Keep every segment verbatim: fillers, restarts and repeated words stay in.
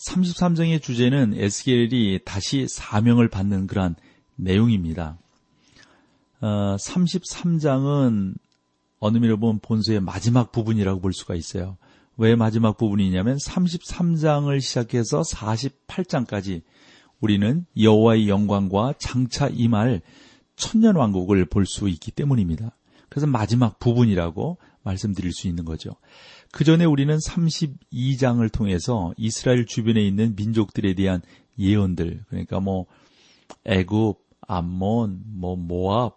삼십삼 장의 주제는 에스겔이 다시 사명을 받는 그러한 내용입니다. 어, 삼십삼 장은 어느 의미로 보면 본서의 마지막 부분이라고 볼 수가 있어요. 왜 마지막 부분이냐면 삼십삼 장을 시작해서 사십팔 장까지 우리는 여호와의 영광과 장차 임할 천년왕국을 볼 수 있기 때문입니다. 그래서 마지막 부분이라고 말씀드릴 수 있는 거죠. 그 전에 우리는 삼십이 장을 통해서 이스라엘 주변에 있는 민족들에 대한 예언들, 그러니까 뭐 애굽, 암몬, 뭐 모압,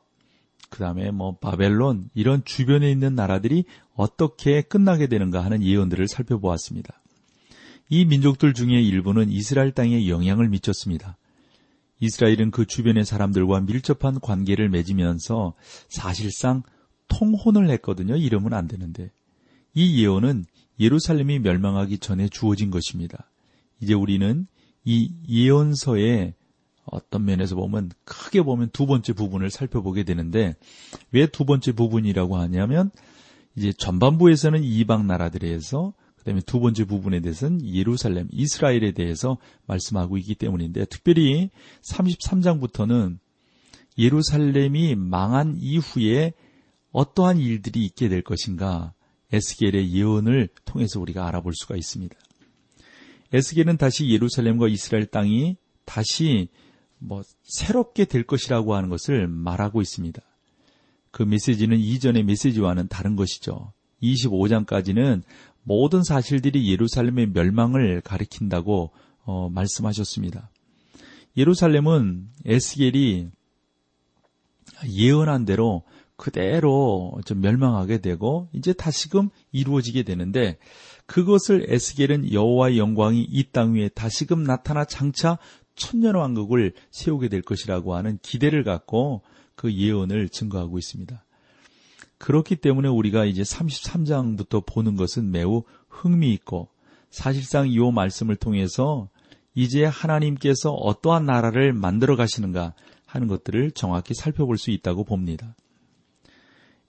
그 다음에 뭐 바벨론, 이런 주변에 있는 나라들이 어떻게 끝나게 되는가 하는 예언들을 살펴보았습니다. 이 민족들 중에 일부는 이스라엘 땅에 영향을 미쳤습니다. 이스라엘은 그 주변의 사람들과 밀접한 관계를 맺으면서 사실상 통혼을 했거든요. 이러면 안 되는데. 이 예언은 예루살렘이 멸망하기 전에 주어진 것입니다. 이제 우리는 이 예언서의 어떤 면에서 보면, 크게 보면 두 번째 부분을 살펴보게 되는데, 왜 두 번째 부분이라고 하냐면, 이제 전반부에서는 이방 나라들에서, 그 다음에 두 번째 부분에 대해서는 예루살렘, 이스라엘에 대해서 말씀하고 있기 때문인데, 특별히 삼십삼 장부터는 예루살렘이 망한 이후에 어떠한 일들이 있게 될 것인가, 에스겔의 예언을 통해서 우리가 알아볼 수가 있습니다. 에스겔은 다시 예루살렘과 이스라엘 땅이 다시 뭐 새롭게 될 것이라고 하는 것을 말하고 있습니다. 그 메시지는 이전의 메시지와는 다른 것이죠. 이십오 장까지는 모든 사실들이 예루살렘의 멸망을 가리킨다고 어, 말씀하셨습니다. 예루살렘은 에스겔이 예언한 대로 그대로 좀 멸망하게 되고 이제 다시금 이루어지게 되는데, 그것을 에스겔은 여호와의 영광이 이 땅 위에 다시금 나타나 장차 천년왕국을 세우게 될 것이라고 하는 기대를 갖고 그 예언을 증거하고 있습니다. 그렇기 때문에 우리가 이제 삼십삼 장부터 보는 것은 매우 흥미있고, 사실상 이 말씀을 통해서 이제 하나님께서 어떠한 나라를 만들어 가시는가 하는 것들을 정확히 살펴볼 수 있다고 봅니다.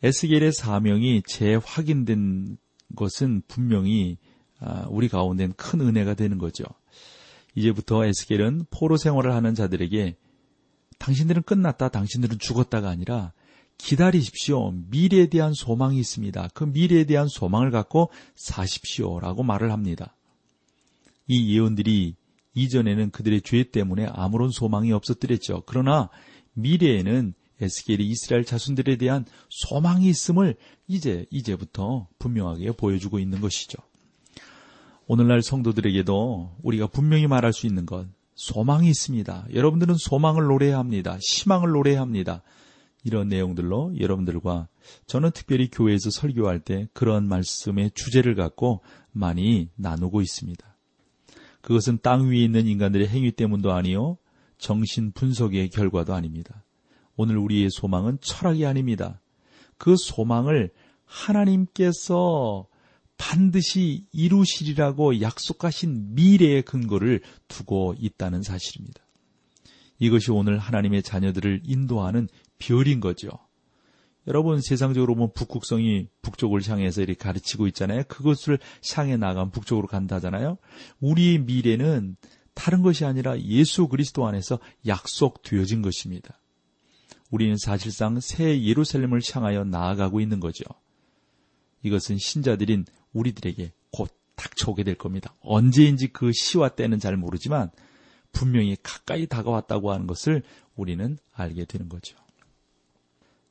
에스겔의 사명이 재확인된 것은 분명히 우리 가운데는 큰 은혜가 되는 거죠. 이제부터 에스겔은 포로 생활을 하는 자들에게 당신들은 끝났다, 당신들은 죽었다가 아니라 기다리십시오. 미래에 대한 소망이 있습니다. 그 미래에 대한 소망을 갖고 사십시오라고 말을 합니다. 이 예언들이 이전에는 그들의 죄 때문에 아무런 소망이 없었더랬죠. 그러나 미래에는 에스겔이 이스라엘 자손들에 대한 소망이 있음을 이제, 이제부터 분명하게 보여주고 있는 것이죠. 오늘날 성도들에게도 우리가 분명히 말할 수 있는 것, 소망이 있습니다. 여러분들은 소망을 노래해야 합니다. 희망을 노래해야 합니다. 이런 내용들로 여러분들과, 저는 특별히 교회에서 설교할 때 그런 말씀의 주제를 갖고 많이 나누고 있습니다. 그것은 땅 위에 있는 인간들의 행위 때문도 아니요, 정신 분석의 결과도 아닙니다. 오늘 우리의 소망은 철학이 아닙니다. 그 소망을 하나님께서 반드시 이루시리라고 약속하신 미래의 근거를 두고 있다는 사실입니다. 이것이 오늘 하나님의 자녀들을 인도하는 별인 거죠. 여러분, 세상적으로 보면 북극성이 북쪽을 향해서 이렇게 가르치고 있잖아요. 그것을 향해 나간 북쪽으로 간다잖아요. 우리의 미래는 다른 것이 아니라 예수 그리스도 안에서 약속되어진 것입니다. 우리는 사실상 새 예루살렘을 향하여 나아가고 있는 거죠. 이것은 신자들인 우리들에게 곧 닥쳐오게 될 겁니다. 언제인지 그 시와 때는 잘 모르지만 분명히 가까이 다가왔다고 하는 것을 우리는 알게 되는 거죠.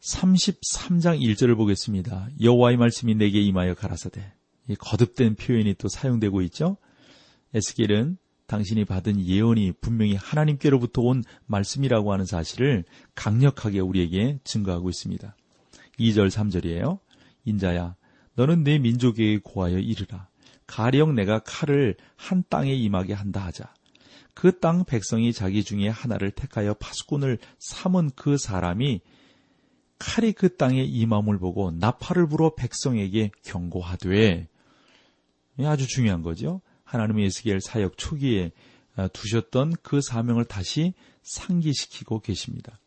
삼십삼 장 일 절을 보겠습니다. 여호와의 말씀이 내게 임하여 가라사대. 이 거듭된 표현이 또 사용되고 있죠. 에스겔은 당신이 받은 예언이 분명히 하나님께로부터 온 말씀이라고 하는 사실을 강력하게 우리에게 증거하고 있습니다. 이 절 삼 절이에요. 인자야, 너는 내 민족에게 고하여 이르라. 가령 내가 칼을 한 땅에 임하게 한다 하자. 그 땅 백성이 자기 중에 하나를 택하여 파수꾼을 삼은 그 사람이 칼이 그 땅에 임함을 보고 나팔을 불어 백성에게 경고하되, 아주 중요한 거죠. 하나님의 에스겔 사역 초기에 두셨던 그 사명을 다시 상기시키고 계십니다.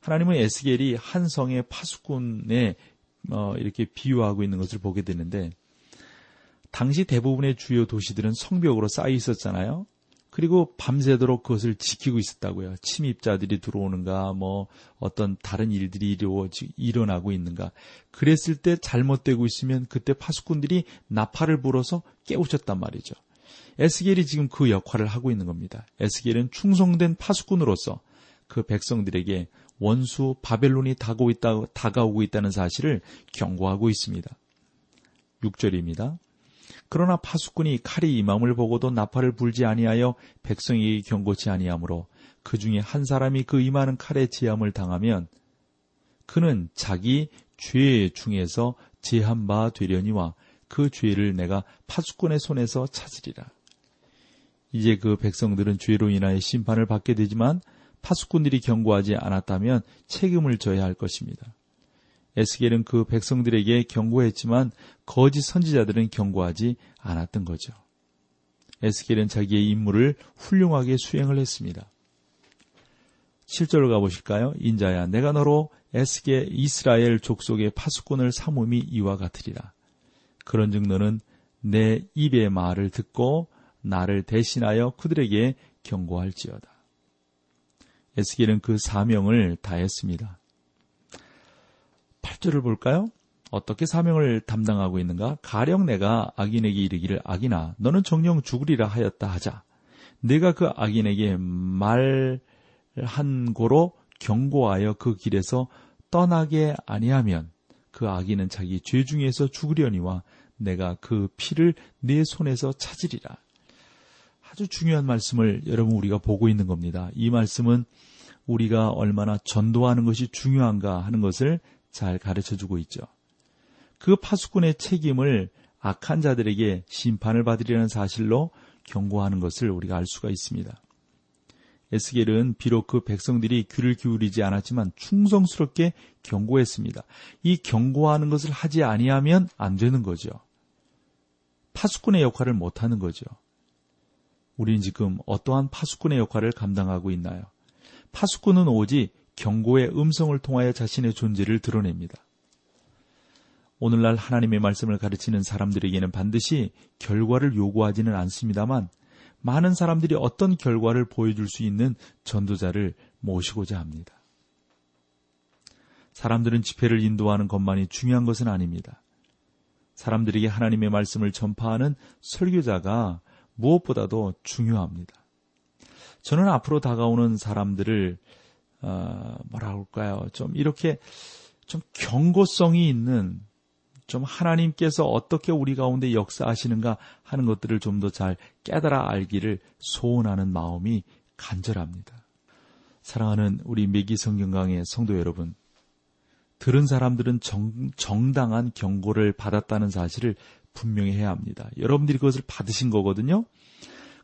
하나님은 에스겔이 한 성의 파수꾼에 이렇게 비유하고 있는 것을 보게 되는데, 당시 대부분의 주요 도시들은 성벽으로 쌓여 있었잖아요. 그리고 밤새도록 그것을 지키고 있었다고요. 침입자들이 들어오는가, 뭐 어떤 다른 일들이 일어나고 있는가. 그랬을 때 잘못되고 있으면 그때 파수꾼들이 나팔을 불어서 깨우쳤단 말이죠. 에스겔이 지금 그 역할을 하고 있는 겁니다. 에스겔은 충성된 파수꾼으로서 그 백성들에게 원수 바벨론이 다가오고 있다는 사실을 경고하고 있습니다. 육 절입니다. 그러나 파수꾼이 칼이 임함을 보고도 나팔을 불지 아니하여 백성에게 경고치 아니하므로 그 중에 한 사람이 그 임하는 칼의 재함을 당하면 그는 자기 죄 중에서 재한 바 되려니와 그 죄를 내가 파수꾼의 손에서 찾으리라. 이제 그 백성들은 죄로 인하여 심판을 받게 되지만 파수꾼들이 경고하지 않았다면 책임을 져야 할 것입니다. 에스겔은 그 백성들에게 경고했지만 거짓 선지자들은 경고하지 않았던 거죠. 에스겔은 자기의 임무를 훌륭하게 수행을 했습니다. 칠 절로 가보실까요? 인자야, 내가 너로 에스겔 이스라엘 족속의 파수꾼을 삼음이 이와 같으리라. 그런즉 너는 내 입의 말을 듣고 나를 대신하여 그들에게 경고할지어다. 에스겔은 그 사명을 다했습니다. 팔 절을 볼까요? 어떻게 사명을 담당하고 있는가? 가령 내가 악인에게 이르기를 악인아 너는 정녕 죽으리라 하였다 하자. 내가 그 악인에게 말한 고로 경고하여 그 길에서 떠나게 아니하면 그 악인은 자기 죄 중에서 죽으려니와 내가 그 피를 내 손에서 찾으리라. 아주 중요한 말씀을 여러분 우리가 보고 있는 겁니다. 이 말씀은 우리가 얼마나 전도하는 것이 중요한가 하는 것을 잘 가르쳐주고 있죠. 그 파수꾼의 책임을 악한 자들에게 심판을 받으려는 사실로 경고하는 것을 우리가 알 수가 있습니다. 에스겔은 비록 그 백성들이 귀를 기울이지 않았지만 충성스럽게 경고했습니다. 이 경고하는 것을 하지 아니하면 안 되는 거죠. 파수꾼의 역할을 못하는 거죠. 우리는 지금 어떠한 파수꾼의 역할을 감당하고 있나요? 파수꾼은 오직 경고의 음성을 통하여 자신의 존재를 드러냅니다. 오늘날 하나님의 말씀을 가르치는 사람들에게는 반드시 결과를 요구하지는 않습니다만 많은 사람들이 어떤 결과를 보여줄 수 있는 전도자를 모시고자 합니다. 사람들은 집회를 인도하는 것만이 중요한 것은 아닙니다. 사람들에게 하나님의 말씀을 전파하는 설교자가 무엇보다도 중요합니다. 저는 앞으로 다가오는 사람들을 어, 뭐라고 할까요? 좀 이렇게 좀 경고성이 있는, 좀 하나님께서 어떻게 우리 가운데 역사하시는가 하는 것들을 좀 더 잘 깨달아 알기를 소원하는 마음이 간절합니다. 사랑하는 우리 매기 성경강의 성도 여러분, 들은 사람들은 정, 정당한 경고를 받았다는 사실을 분명히 해야 합니다. 여러분들이 그것을 받으신 거거든요.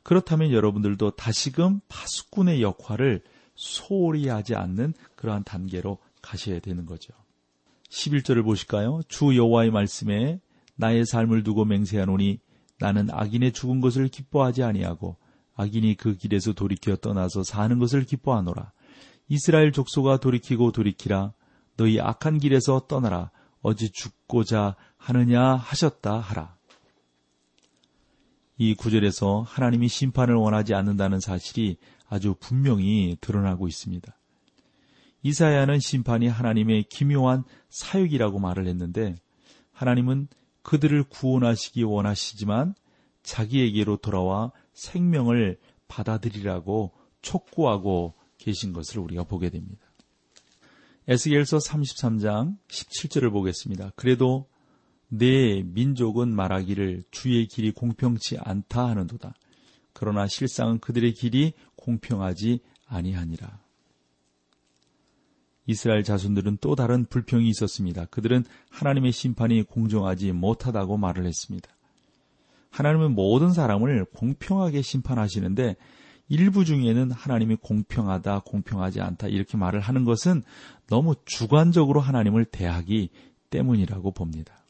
그렇다면 여러분들도 다시금 파수꾼의 역할을 소홀히 하지 않는 그러한 단계로 가셔야 되는 거죠. 십일 절을 보실까요? 주 여호와의 말씀에 나의 삶을 두고 맹세하노니 나는 악인의 죽은 것을 기뻐하지 아니하고 악인이 그 길에서 돌이켜 떠나서 사는 것을 기뻐하노라. 이스라엘 족속아 돌이키고 돌이키라. 너희 악한 길에서 떠나라. 어찌 죽고자 하느냐 하셨다 하라. 이 구절에서 하나님이 심판을 원하지 않는다는 사실이 아주 분명히 드러나고 있습니다. 이사야는 심판이 하나님의 기묘한 사역이라고 말을 했는데 하나님은 그들을 구원하시기 원하시지만 자기에게로 돌아와 생명을 받아들이라고 촉구하고 계신 것을 우리가 보게 됩니다. 에스겔서 삼십삼 장 십칠 절을 보겠습니다. 그래도 내 민족은 말하기를 주의 길이 공평치 않다 하는도다. 그러나 실상은 그들의 길이 공평하지 아니하니라. 이스라엘 자손들은 또 다른 불평이 있었습니다. 그들은 하나님의 심판이 공정하지 못하다고 말을 했습니다. 하나님은 모든 사람을 공평하게 심판하시는데 일부 중에는 하나님이 공평하다, 공평하지 않다 이렇게 말을 하는 것은 너무 주관적으로 하나님을 대하기 때문이라고 봅니다.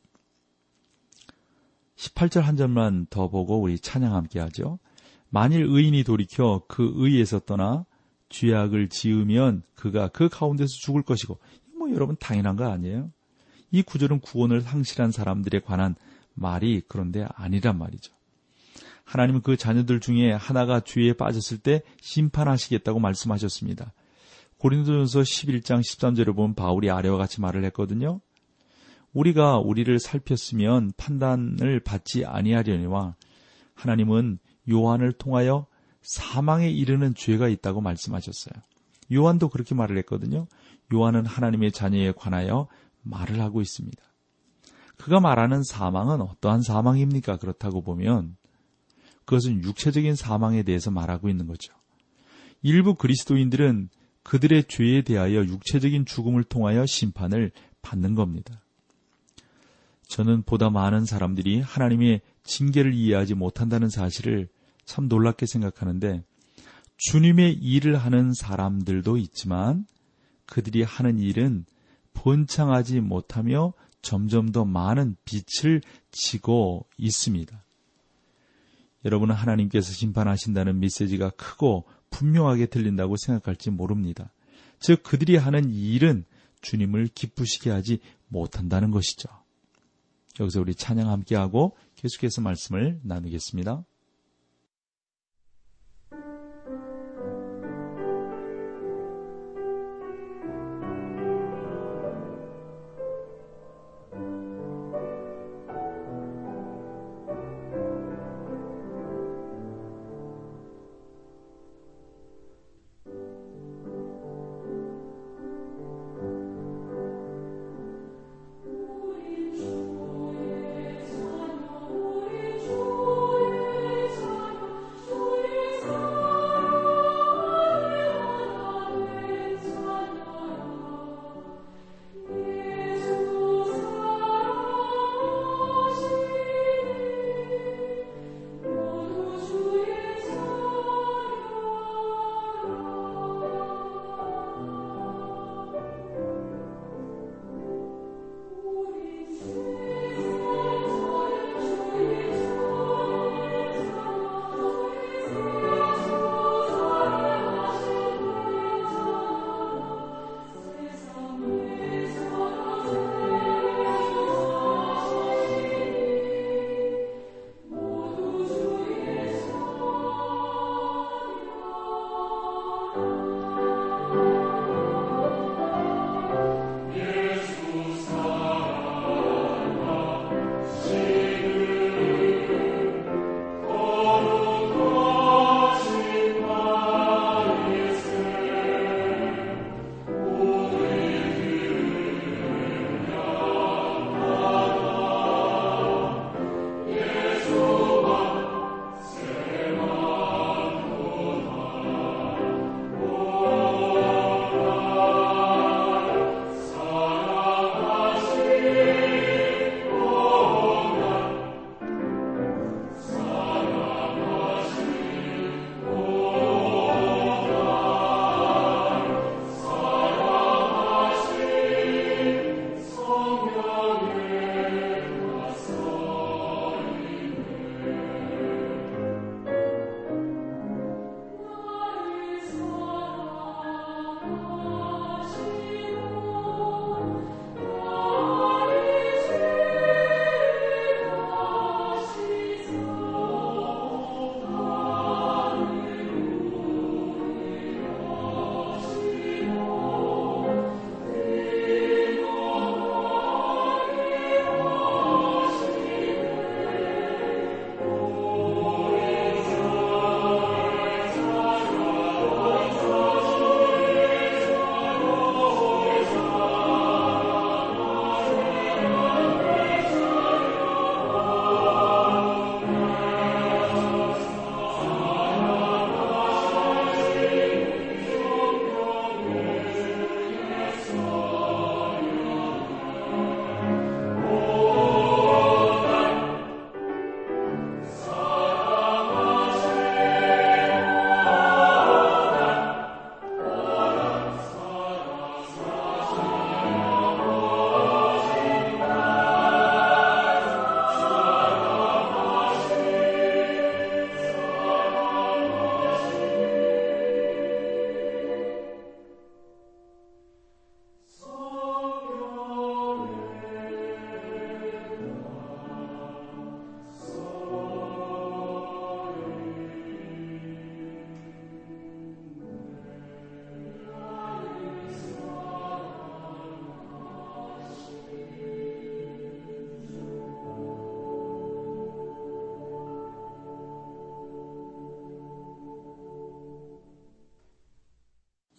십팔 절 한 절만 더 보고 우리 찬양 함께 하죠. 만일 의인이 돌이켜 그 의에서 떠나 죄악을 지으면 그가 그 가운데서 죽을 것이고, 뭐 여러분 당연한 거 아니에요? 이 구절은 구원을 상실한 사람들에 관한 말이 그런데 아니란 말이죠. 하나님은 그 자녀들 중에 하나가 죄에 빠졌을 때 심판하시겠다고 말씀하셨습니다. 고린도전서 십일 장 십삼 절을 보면 바울이 아래와 같이 말을 했거든요. 우리가 우리를 살폈으면 판단을 받지 아니하려니와 하나님은 요한을 통하여 사망에 이르는 죄가 있다고 말씀하셨어요. 요한도 그렇게 말을 했거든요. 요한은 하나님의 자녀에 관하여 말을 하고 있습니다. 그가 말하는 사망은 어떠한 사망입니까? 그렇다고 보면 그것은 육체적인 사망에 대해서 말하고 있는 거죠. 일부 그리스도인들은 그들의 죄에 대하여 육체적인 죽음을 통하여 심판을 받는 겁니다. 저는 보다 많은 사람들이 하나님의 징계를 이해하지 못한다는 사실을 참 놀랍게 생각하는데, 주님의 일을 하는 사람들도 있지만 그들이 하는 일은 번창하지 못하며 점점 더 많은 빛을 지고 있습니다. 여러분은 하나님께서 심판하신다는 메시지가 크고 분명하게 들린다고 생각할지 모릅니다. 즉 그들이 하는 이 일은 주님을 기쁘시게 하지 못한다는 것이죠. 여기서 우리 찬양 함께하고 계속해서 말씀을 나누겠습니다.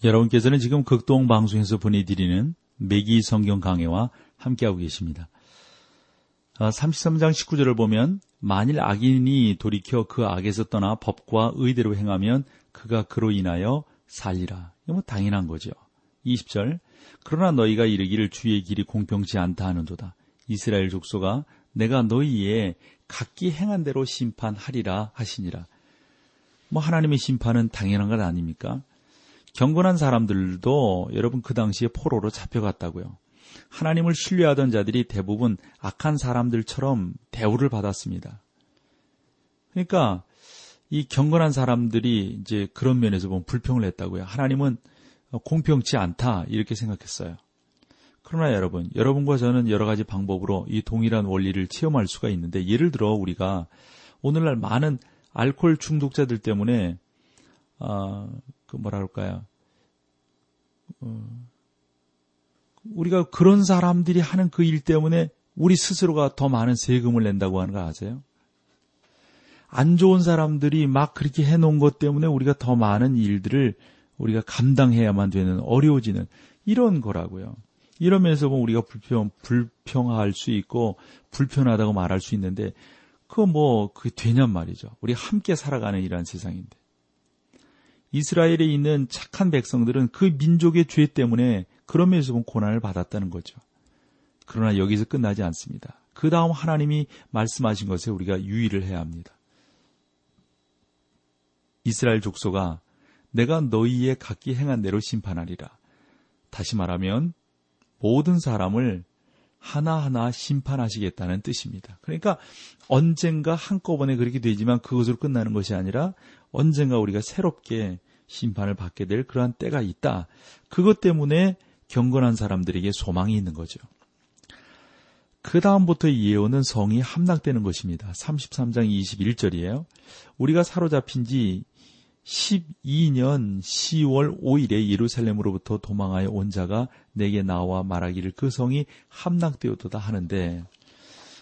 여러분께서는 지금 극동방송에서 보내드리는 매기 성경강회와 함께하고 계십니다. 삼십삼 장 십구 절을 보면 만일 악인이 돌이켜 그 악에서 떠나 법과 의대로 행하면 그가 그로 인하여 살리라. 이거 뭐 당연한 거죠. 이십 절 그러나 너희가 이르기를 주의 길이 공평치 않다 하는도다. 이스라엘 족소가 내가 너희의 각기 행한 대로 심판하리라 하시니라. 뭐 하나님의 심판은 당연한 것 아닙니까? 경건한 사람들도 여러분 그 당시에 포로로 잡혀갔다고요. 하나님을 신뢰하던 자들이 대부분 악한 사람들처럼 대우를 받았습니다. 그러니까 이 경건한 사람들이 이제 그런 면에서 보면 불평을 했다고요. 하나님은 공평치 않다 이렇게 생각했어요. 그러나 여러분, 여러분과 저는 여러 가지 방법으로 이 동일한 원리를 체험할 수가 있는데, 예를 들어 우리가 오늘날 많은 알코올 중독자들 때문에 아, 그 뭐라 그럴까요? 어, 우리가 그런 사람들이 하는 그 일 때문에 우리 스스로가 더 많은 세금을 낸다고 하는 거 아세요? 안 좋은 사람들이 막 그렇게 해놓은 것 때문에 우리가 더 많은 일들을 우리가 감당해야만 되는, 어려워지는 이런 거라고요. 이러면서 보면 우리가 불평, 불평할 수 있고 불편하다고 말할 수 있는데 그거 뭐 그게 되냔 말이죠. 우리 함께 살아가는 이러한 세상인데. 이스라엘에 있는 착한 백성들은 그 민족의 죄 때문에 그런 면에서 보면 고난을 받았다는 거죠. 그러나 여기서 끝나지 않습니다. 그 다음 하나님이 말씀하신 것에 우리가 유의를 해야 합니다. 이스라엘 족소가 내가 너희의 각기 행한 대로 심판하리라. 다시 말하면 모든 사람을 하나하나 심판하시겠다는 뜻입니다. 그러니까 언젠가 한꺼번에 그렇게 되지만 그것으로 끝나는 것이 아니라 언젠가 우리가 새롭게 심판을 받게 될 그러한 때가 있다. 그것 때문에 경건한 사람들에게 소망이 있는 거죠. 그 다음부터의 예언은 성이 함락되는 것입니다. 삼십삼 장 이십일 절이에요. 우리가 사로잡힌 지 십이 년 시월 오 일에 예루살렘으로부터 도망하여 온 자가 내게 나와 말하기를 그 성이 함락되었도다 하는데,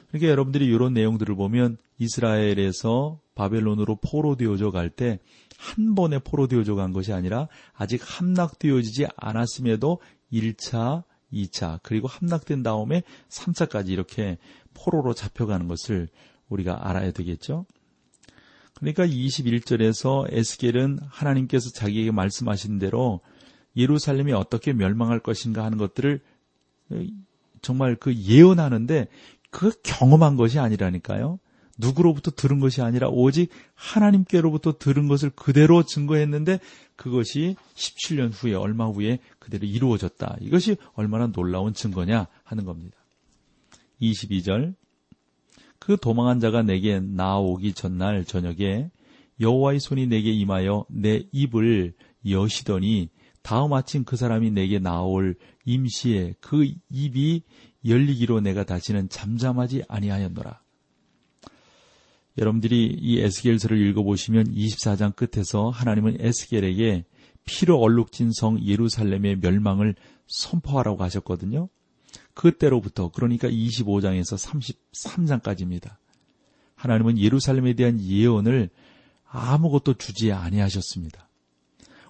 그러니까 여러분들이 이런 내용들을 보면 이스라엘에서 바벨론으로 포로되어져 갈 때 한 번에 포로되어져 간 것이 아니라 아직 함락되어지지 않았음에도 일 차, 이 차, 그리고 함락된 다음에 삼 차까지 이렇게 포로로 잡혀가는 것을 우리가 알아야 되겠죠. 그러니까 이십일 절에서 에스겔은 하나님께서 자기에게 말씀하신 대로 예루살렘이 어떻게 멸망할 것인가 하는 것들을 정말 그 예언하는데 그 경험한 것이 아니라니까요. 누구로부터 들은 것이 아니라 오직 하나님께로부터 들은 것을 그대로 증거했는데 그것이 십칠 년 후에, 얼마 후에 그대로 이루어졌다. 이것이 얼마나 놀라운 증거냐 하는 겁니다. 이십이 절 그 도망한 자가 내게 나아오기 전날 저녁에 여호와의 손이 내게 임하여 내 입을 여시더니 다음 아침 그 사람이 내게 나아올 임시에 그 입이 열리기로 내가 다시는 잠잠하지 아니하였노라. 여러분들이 이 에스겔서를 읽어보시면 이십사 장 끝에서 하나님은 에스겔에게 피로 얼룩진 성 예루살렘의 멸망을 선포하라고 하셨거든요. 그때로부터, 그러니까 이십오 장에서 삼십삼 장까지입니다. 하나님은 예루살렘에 대한 예언을 아무것도 주지 아니하셨습니다.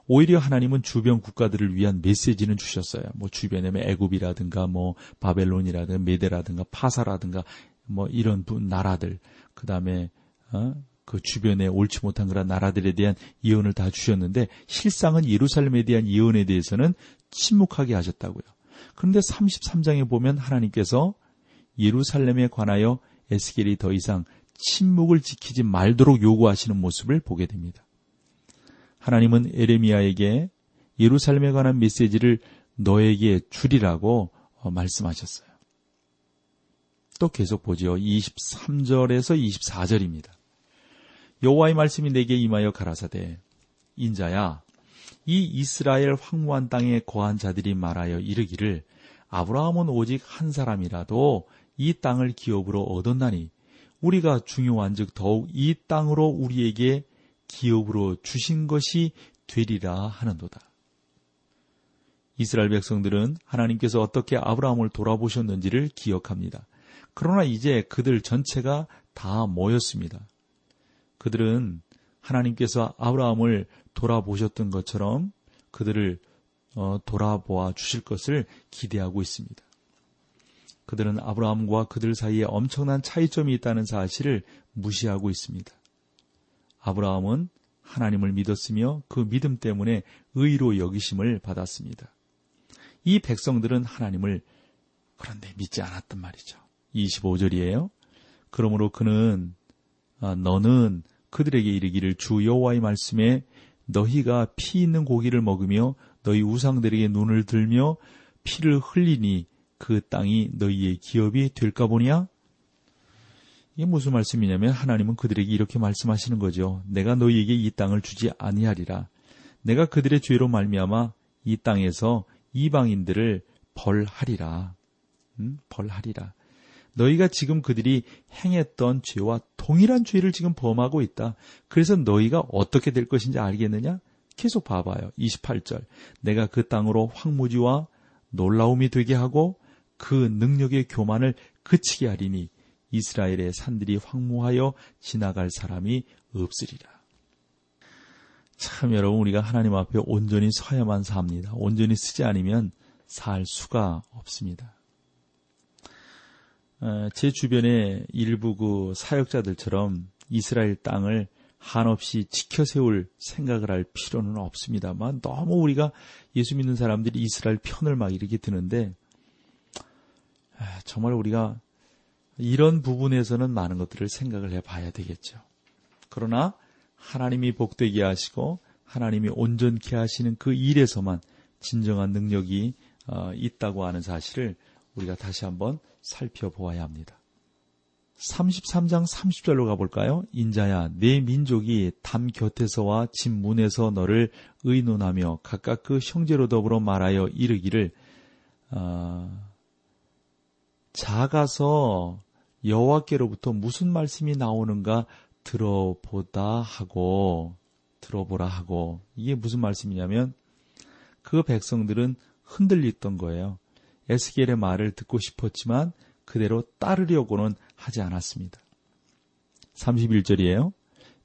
오히려 하나님은 주변 국가들을 위한 메시지는 주셨어요. 뭐 주변에 애굽이라든가 뭐 바벨론이라든가 메대라든가 파사라든가 뭐 이런 나라들, 그 다음에 어? 그 주변에 옳지 못한 그런 나라들에 대한 예언을 다 주셨는데 실상은 예루살렘에 대한 예언에 대해서는 침묵하게 하셨다고요. 그런데 삼십삼 장에 보면 하나님께서 예루살렘에 관하여 에스겔이 더 이상 침묵을 지키지 말도록 요구하시는 모습을 보게 됩니다. 하나님은 에레미야에게 예루살렘에 관한 메시지를 너에게 주리라고 말씀하셨어요. 또 계속 보죠. 이십삼 절에서 이십사 절입니다. 여호와의 말씀이 내게 임하여 가라사대 인자야 이 이스라엘 황무한 땅에 거한 자들이 말하여 이르기를 아브라함은 오직 한 사람이라도 이 땅을 기업으로 얻었나니 우리가 중요한즉 더욱 이 땅으로 우리에게 기업으로 주신 것이 되리라 하는도다. 이스라엘 백성들은 하나님께서 어떻게 아브라함을 돌아보셨는지를 기억합니다. 그러나 이제 그들 전체가 다 모였습니다. 그들은 하나님께서 아브라함을 돌아보셨던 것처럼 그들을 돌아보아 주실 것을 기대하고 있습니다. 그들은 아브라함과 그들 사이에 엄청난 차이점이 있다는 사실을 무시하고 있습니다. 아브라함은 하나님을 믿었으며 그 믿음 때문에 의로 여기심을 받았습니다. 이 백성들은 하나님을 그런데 믿지 않았단 말이죠. 이십오 절이에요. 그러므로 그는 아, 너는 그들에게 이르기를 주 여호와의 말씀에 너희가 피 있는 고기를 먹으며 너희 우상들에게 눈을 들며 피를 흘리니 그 땅이 너희의 기업이 될까 보냐? 이게 무슨 말씀이냐면 하나님은 그들에게 이렇게 말씀하시는 거죠. 내가 너희에게 이 땅을 주지 아니하리라. 내가 그들의 죄로 말미암아 이 땅에서 이방인들을 벌하리라. 음? 벌하리라. 너희가 지금 그들이 행했던 죄와 동일한 죄를 지금 범하고 있다. 그래서 너희가 어떻게 될 것인지 알겠느냐? 계속 봐봐요. 이십팔 절. 내가 그 땅으로 황무지와 놀라움이 되게 하고 그 능력의 교만을 그치게 하리니 이스라엘의 산들이 황무하여 지나갈 사람이 없으리라. 참 여러분, 우리가 하나님 앞에 온전히 서야만 삽니다. 온전히 쓰지 않으면 살 수가 없습니다. 제 주변에 일부 그 사역자들처럼 이스라엘 땅을 한없이 지켜세울 생각을 할 필요는 없습니다만 너무 우리가 예수 믿는 사람들이 이스라엘 편을 막 이렇게 드는데 정말 우리가 이런 부분에서는 많은 것들을 생각을 해봐야 되겠죠. 그러나 하나님이 복되게 하시고 하나님이 온전케 하시는 그 일에서만 진정한 능력이 있다고 하는 사실을 우리가 다시 한번 살펴보아야 합니다. 삼십삼 장 삼십 절로 가볼까요? 인자야, 내 민족이 담 곁에서와 집 문에서 너를 의논하며 각각 그 형제로 더불어 말하여 이르기를 어, 작아서 여호와께로부터 무슨 말씀이 나오는가 들어보다 하고 들어보라 하고. 이게 무슨 말씀이냐면 그 백성들은 흔들렸던 거예요. 에스겔의 말을 듣고 싶었지만 그대로 따르려고는 하지 않았습니다. 삼십일 절이에요.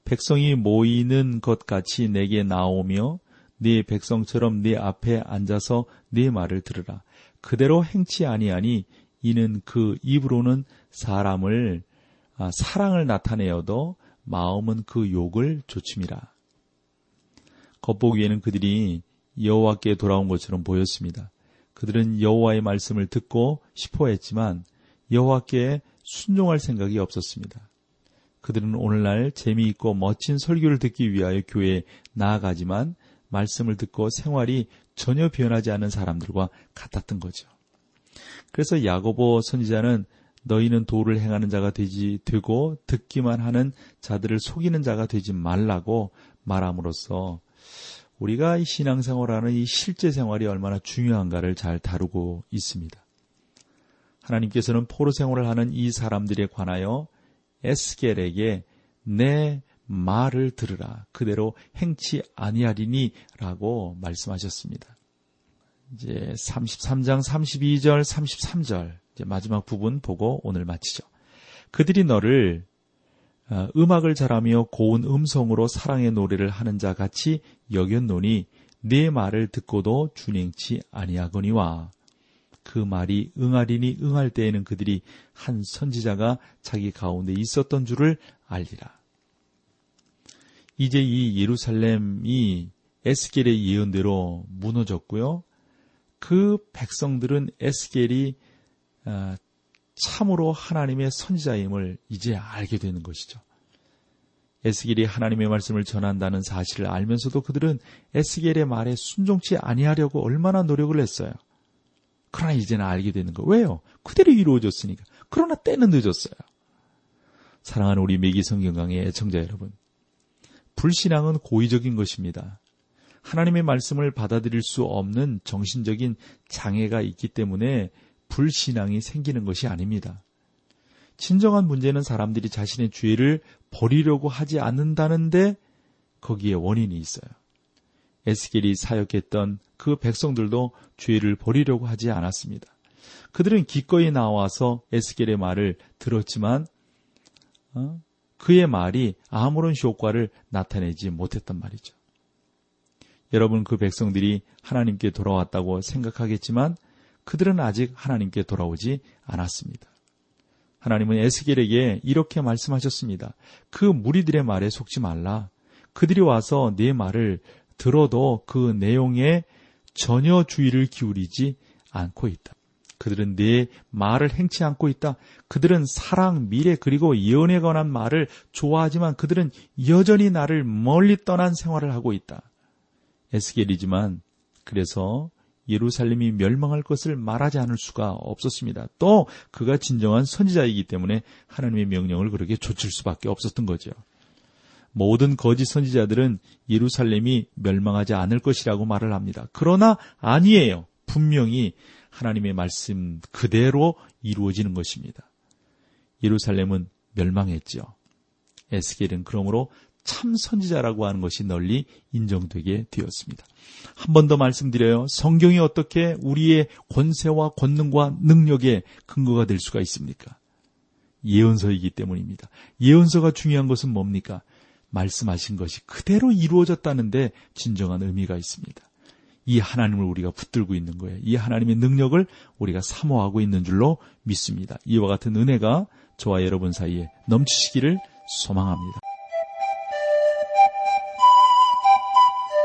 백성이 모이는 것 같이 내게 나오며 네 백성처럼 네 앞에 앉아서 네 말을 들으라. 그대로 행치 아니하니 이는 그 입으로는 사람을 아, 사랑을 나타내어도 마음은 그 욕을 조침이라. 겉보기에는 그들이 여호와께 돌아온 것처럼 보였습니다. 그들은 여호와의 말씀을 듣고 싶어 했지만 여호와께 순종할 생각이 없었습니다. 그들은 오늘날 재미있고 멋진 설교를 듣기 위하여 교회에 나아가지만 말씀을 듣고 생활이 전혀 변하지 않은 사람들과 같았던 거죠. 그래서 야고보 선지자는 너희는 도를 행하는 자가 되지 되고 듣기만 하는 자들을 속이는 자가 되지 말라고 말함으로써 우리가 이 신앙생활하는 이 실제 생활이 얼마나 중요한가를 잘 다루고 있습니다. 하나님께서는 포로 생활을 하는 이 사람들에 관하여 에스겔에게 내 말을 들으라. 그대로 행치 아니하리니 라고 말씀하셨습니다. 이제 삼십삼 장 삼십이 절 삼십삼 절 이제 마지막 부분 보고 오늘 마치죠. 그들이 너를 어, 음악을 잘하며 고운 음성으로 사랑의 노래를 하는 자 같이 여겼노니 네 말을 듣고도 준행치 아니하거니와 그 말이 응하리니 응할 때에는 그들이 한 선지자가 자기 가운데 있었던 줄을 알리라. 이제 이 예루살렘이 에스겔의 예언대로 무너졌고요. 그 백성들은 에스겔이 어, 참으로 하나님의 선지자임을 이제 알게 되는 것이죠. 에스겔이 하나님의 말씀을 전한다는 사실을 알면서도 그들은 에스겔의 말에 순종치 아니하려고 얼마나 노력을 했어요. 그러나 이제는 알게 되는 거예요. 왜요? 그대로 이루어졌으니까. 그러나 때는 늦었어요. 사랑하는 우리 매기 성경강의 애청자 여러분, 불신앙은 고의적인 것입니다. 하나님의 말씀을 받아들일 수 없는 정신적인 장애가 있기 때문에 불신앙이 생기는 것이 아닙니다. 진정한 문제는 사람들이 자신의 죄를 버리려고 하지 않는다는데 거기에 원인이 있어요. 에스겔이 사역했던 그 백성들도 죄를 버리려고 하지 않았습니다. 그들은 기꺼이 나와서 에스겔의 말을 들었지만 어? 그의 말이 아무런 효과를 나타내지 못했단 말이죠. 여러분 그 백성들이 하나님께 돌아왔다고 생각하겠지만 그들은 아직 하나님께 돌아오지 않았습니다. 하나님은 에스겔에게 이렇게 말씀하셨습니다. 그 무리들의 말에 속지 말라. 그들이 와서 내 말을 들어도 그 내용에 전혀 주의를 기울이지 않고 있다. 그들은 내 말을 행치 않고 있다. 그들은 사랑, 미래 그리고 예언에 관한 말을 좋아하지만 그들은 여전히 나를 멀리 떠난 생활을 하고 있다. 에스겔이지만 그래서 예루살렘이 멸망할 것을 말하지 않을 수가 없었습니다. 또 그가 진정한 선지자이기 때문에 하나님의 명령을 그렇게 조칠 수밖에 없었던 거죠. 모든 거짓 선지자들은 예루살렘이 멸망하지 않을 것이라고 말을 합니다. 그러나 아니에요. 분명히 하나님의 말씀 그대로 이루어지는 것입니다. 예루살렘은 멸망했죠. 에스겔은 그러므로 참 선지자라고 하는 것이 널리 인정되게 되었습니다. 한 번 더 말씀드려요. 성경이 어떻게 우리의 권세와 권능과 능력의 근거가 될 수가 있습니까? 예언서이기 때문입니다. 예언서가 중요한 것은 뭡니까? 말씀하신 것이 그대로 이루어졌다는데 진정한 의미가 있습니다. 이 하나님을 우리가 붙들고 있는 거예요. 이 하나님의 능력을 우리가 사모하고 있는 줄로 믿습니다. 이와 같은 은혜가 저와 여러분 사이에 넘치시기를 소망합니다.